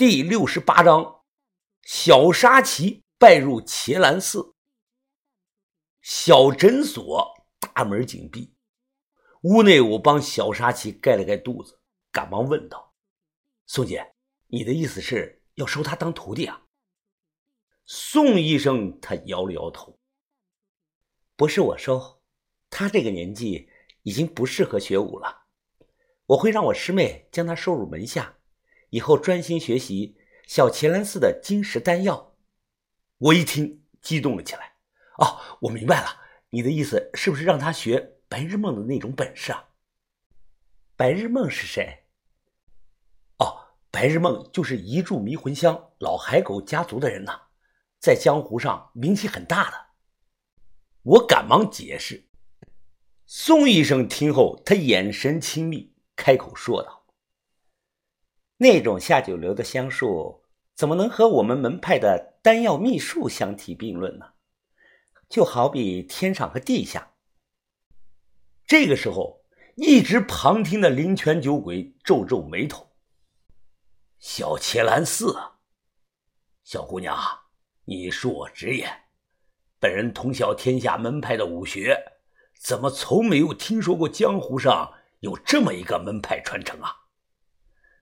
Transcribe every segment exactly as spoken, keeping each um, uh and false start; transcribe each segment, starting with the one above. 第六十八章，小沙琪拜入伽蓝寺。小诊所大门紧闭，屋内我帮小沙琪盖了盖肚子，赶忙问道：宋姐，你的意思是要收他当徒弟啊？宋医生他摇了摇头：不是我收，他这个年纪已经不适合学武了，我会让我师妹将他收入门下，以后专心学习小伽蓝寺的金石丹药。我一听激动了起来：哦，我明白了，你的意思是不是让他学白日梦的那种本事啊？白日梦是谁？哦，白日梦就是一柱迷魂香老海狗家族的人呐、啊，在江湖上名气很大的。我赶忙解释。宋医生听后，他眼神亲密，开口说道：那种下九流的香术怎么能和我们门派的丹药秘术相提并论呢？就好比天上和地下。这个时候一直旁听的灵泉酒鬼皱皱眉头：小伽蓝寺啊，小姑娘啊，你恕我直言，本人通晓天下门派的武学，怎么从没有听说过江湖上有这么一个门派传承啊？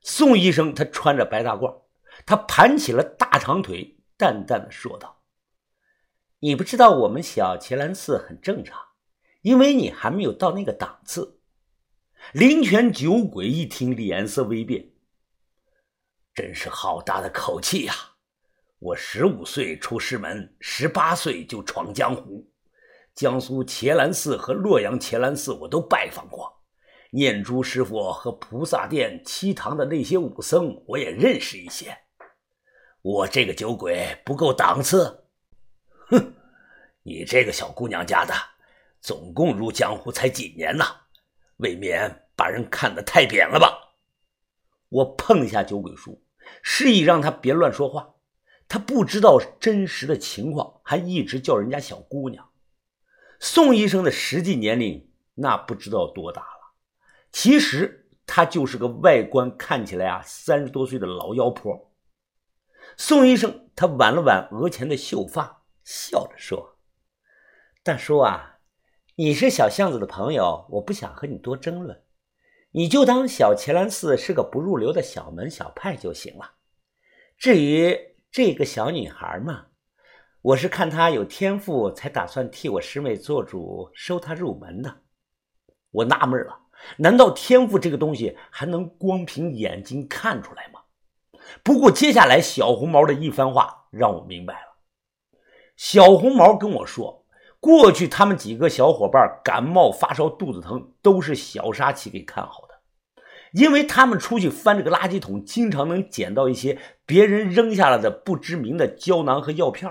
宋医生他穿着白大褂，他盘起了大长腿，淡淡的说道：你不知道我们小伽蓝寺很正常，因为你还没有到那个档次。灵泉酒鬼一听脸色微变：真是好大的口气呀、啊！我十五岁出师门，十八岁就闯江湖，江苏伽蓝寺和洛阳伽蓝寺我都拜访过，念珠师傅和菩萨殿七堂的那些武僧我也认识一些。我这个酒鬼不够档次？哼，你这个小姑娘家的，总共入江湖才几年呢，未免把人看得太扁了吧。我碰一下酒鬼叔，示意让他别乱说话，他不知道真实的情况，还一直叫人家小姑娘。宋医生的实际年龄那不知道多大了，其实他就是个外观看起来啊三十多岁的老妖婆。宋医生他挽了挽额前的秀发，笑着说：大叔啊，你是小巷子的朋友，我不想和你多争论，你就当小伽蓝寺是个不入流的小门小派就行了。至于这个小女孩嘛，我是看她有天赋，才打算替我师妹做主收她入门的。我纳闷了，难道天赋这个东西还能光凭眼睛看出来吗？不过接下来小红毛的一番话让我明白了。小红毛跟我说，过去他们几个小伙伴感冒发烧肚子疼都是小沙琪给看好的，因为他们出去翻这个垃圾桶，经常能捡到一些别人扔下来的不知名的胶囊和药片。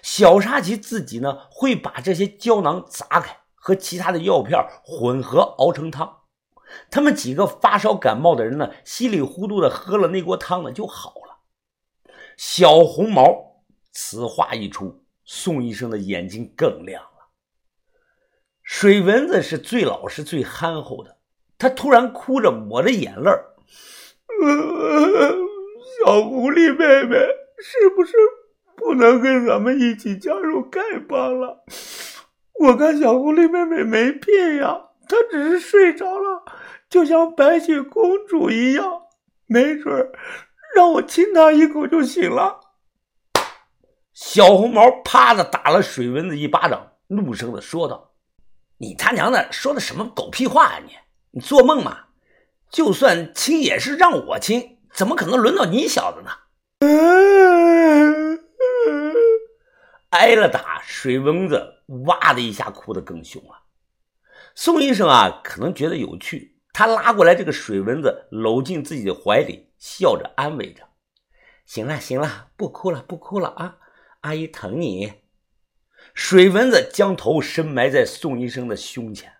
小沙琪自己呢，会把这些胶囊砸开，和其他的药片混合熬成汤。他们几个发烧感冒的人呢，稀里糊涂的喝了那锅汤呢就好了。小红毛此话一出，宋医生的眼睛更亮了。水蚊子是最老实最憨厚的，他突然哭着抹着眼泪：小狐狸妹妹是不是不能跟咱们一起加入丐帮了？我看小狐狸妹妹没病呀，她只是睡着了，就像白雪公主一样，没准让我亲她一口就醒了。小红毛啪的打了水蚊子一巴掌，怒声的说道：你他娘的说的什么狗屁话啊你！你做梦吗？就算亲也是让我亲，怎么可能轮到你小子呢？挨了打，水蚊子哇的一下哭得更凶了、啊。宋医生啊可能觉得有趣，他拉过来这个水蚊子搂进自己的怀里，笑着安慰着：行了行了，不哭了不哭了啊，阿姨疼你。水蚊子将头深埋在宋医生的胸前，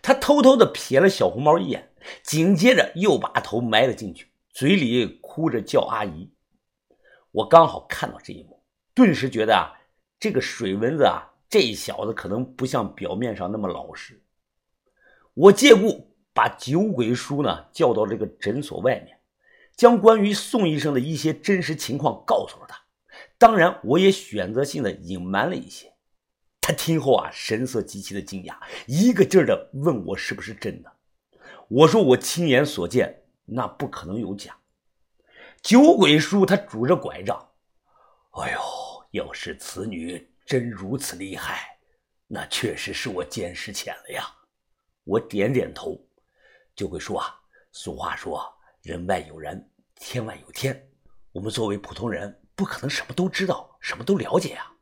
他偷偷的瞥了小红毛一眼，紧接着又把头埋了进去，嘴里哭着叫阿姨。我刚好看到这一幕，顿时觉得啊这个水蚊子啊这小子可能不像表面上那么老实。我借故把酒鬼叔呢叫到这个诊所外面，将关于宋医生的一些真实情况告诉了他，当然我也选择性的隐瞒了一些。他听后啊，神色极其的惊讶，一个劲儿的问我是不是真的。我说我亲眼所见，那不可能有假。酒鬼叔他拄着拐杖，哎呦，要是此女真如此厉害，那确实是我见识浅了呀。我点点头。酒鬼叔啊，俗话说人外有人，天外有天，我们作为普通人不可能什么都知道，什么都了解啊。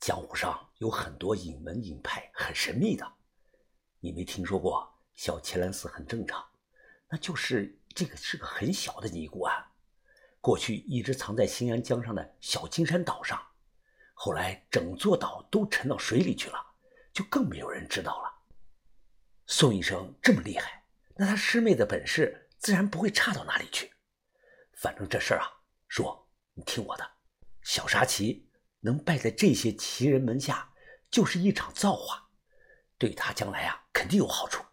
江湖上有很多隐门隐派，很神秘的。你没听说过小钱兰寺很正常，那就是这个是个很小的尼姑庵，过去一直藏在兴安江上的小金山岛上，后来整座岛都沉到水里去了，就更没有人知道了。宋医生这么厉害，那他师妹的本事自然不会差到哪里去。反正这事儿啊，说你听我的，小沙琪能败在这些奇人门下，就是一场造化，对他将来啊肯定有好处。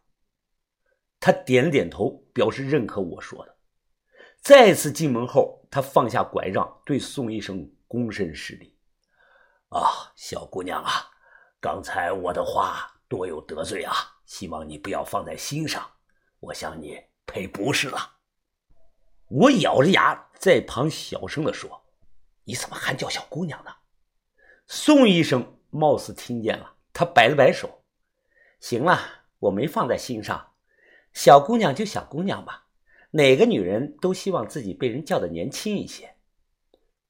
他点了点头，表示认可我说的。再次进门后，他放下拐杖，对宋医生躬身施礼。啊，小姑娘啊，刚才我的话多有得罪啊，希望你不要放在心上，我向你赔不是了。我咬着牙在旁小声地说，你怎么还叫小姑娘呢？宋医生貌似听见了，他摆了摆手，行了，我没放在心上，小姑娘就小姑娘吧，哪个女人都希望自己被人叫得年轻一些。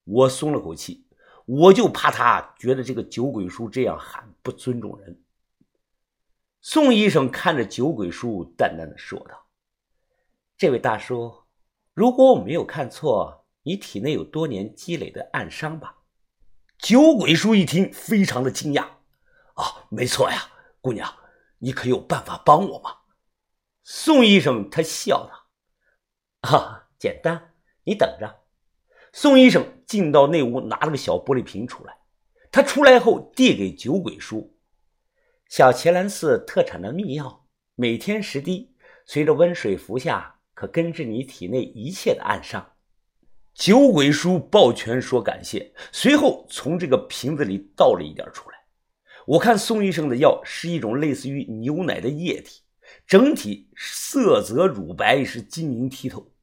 我松了口气，我就怕他觉得这个酒鬼叔这样喊不尊重人。宋医生看着酒鬼叔淡淡的说道，这位大叔，如果我没有看错，你体内有多年积累的暗伤吧？酒鬼叔一听非常的惊讶，啊，没错呀，姑娘，你可有办法帮我吗？宋医生他笑道，啊，简单，你等着。宋医生进到内屋，拿了个小玻璃瓶出来，他出来后递给酒鬼叔，小钱兰寺特产的秘药，每天十滴，随着温水服下，可根治你体内一切的暗伤。酒鬼叔抱拳说感谢，随后从这个瓶子里倒了一点出来。我看宋医生的药是一种类似于牛奶的液体，整体色泽乳白，是晶莹剔透。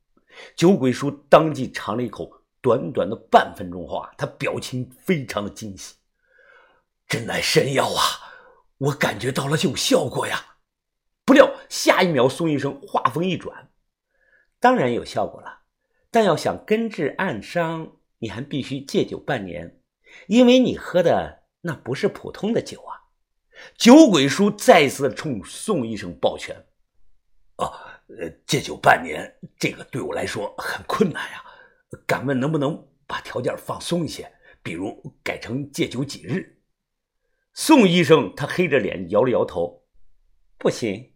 酒鬼叔当即尝了一口，短短的半分钟后啊，他表情非常的惊喜，真乃神药啊，我感觉到了有效果呀。不料下一秒宋医生话锋一转，当然有效果了，但要想根治暗伤，你还必须戒酒半年，因为你喝的那不是普通的酒啊。酒鬼叔再次冲宋医生抱拳，啊，戒酒半年，这个对我来说很困难呀，敢问能不能把条件放松一些，比如改成戒酒几日？宋医生他黑着脸摇了摇头，不行。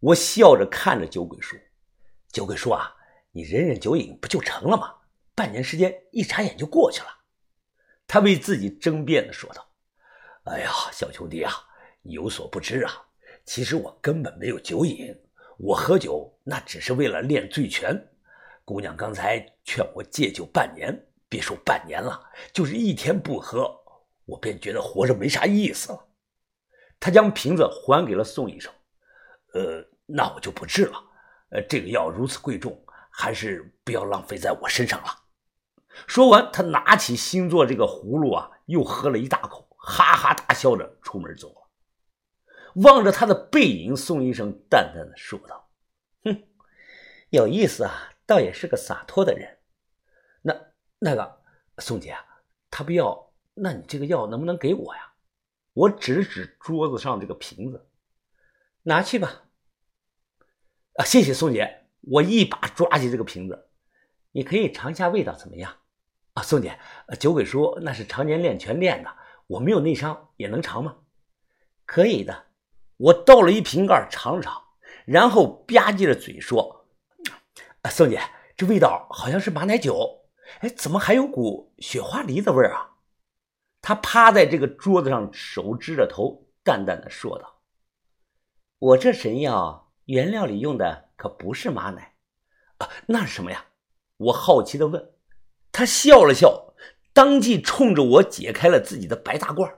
我笑着看着酒鬼叔，酒鬼叔啊，你忍忍酒瘾不就成了吗？半年时间一眨眼就过去了。他为自己争辩地说道，哎呀，小兄弟啊，你有所不知啊，其实我根本没有酒瘾，我喝酒那只是为了练醉拳。姑娘刚才劝我戒酒半年，别说半年了，就是一天不喝，我便觉得活着没啥意思了。他将瓶子还给了宋医生，呃，那我就不治了，呃，这个药如此贵重，还是不要浪费在我身上了。说完，他拿起新做这个葫芦啊，又喝了一大口，哈哈大笑着出门走了。望着他的背影，宋医生淡淡的说道，哼，有意思啊，倒也是个洒脱的人。那那个宋姐，他不要，那你这个药能不能给我呀？我指指桌子上这个瓶子，拿去吧。啊，谢谢宋姐！我一把抓起这个瓶子，你可以尝一下味道怎么样？啊，宋姐，酒鬼叔那是常年练拳练的，我没有内伤，也能尝吗？可以的。我倒了一瓶盖尝了尝，然后吧唧着嘴说：“啊，宋姐，这味道好像是马奶酒，哎，怎么还有股雪花梨的味儿啊？”他趴在这个桌子上，手支着头，淡淡的说道，我这神药原料里用的可不是马奶，啊，那是什么呀？我好奇地问。他笑了笑，当即冲着我解开了自己的白大褂。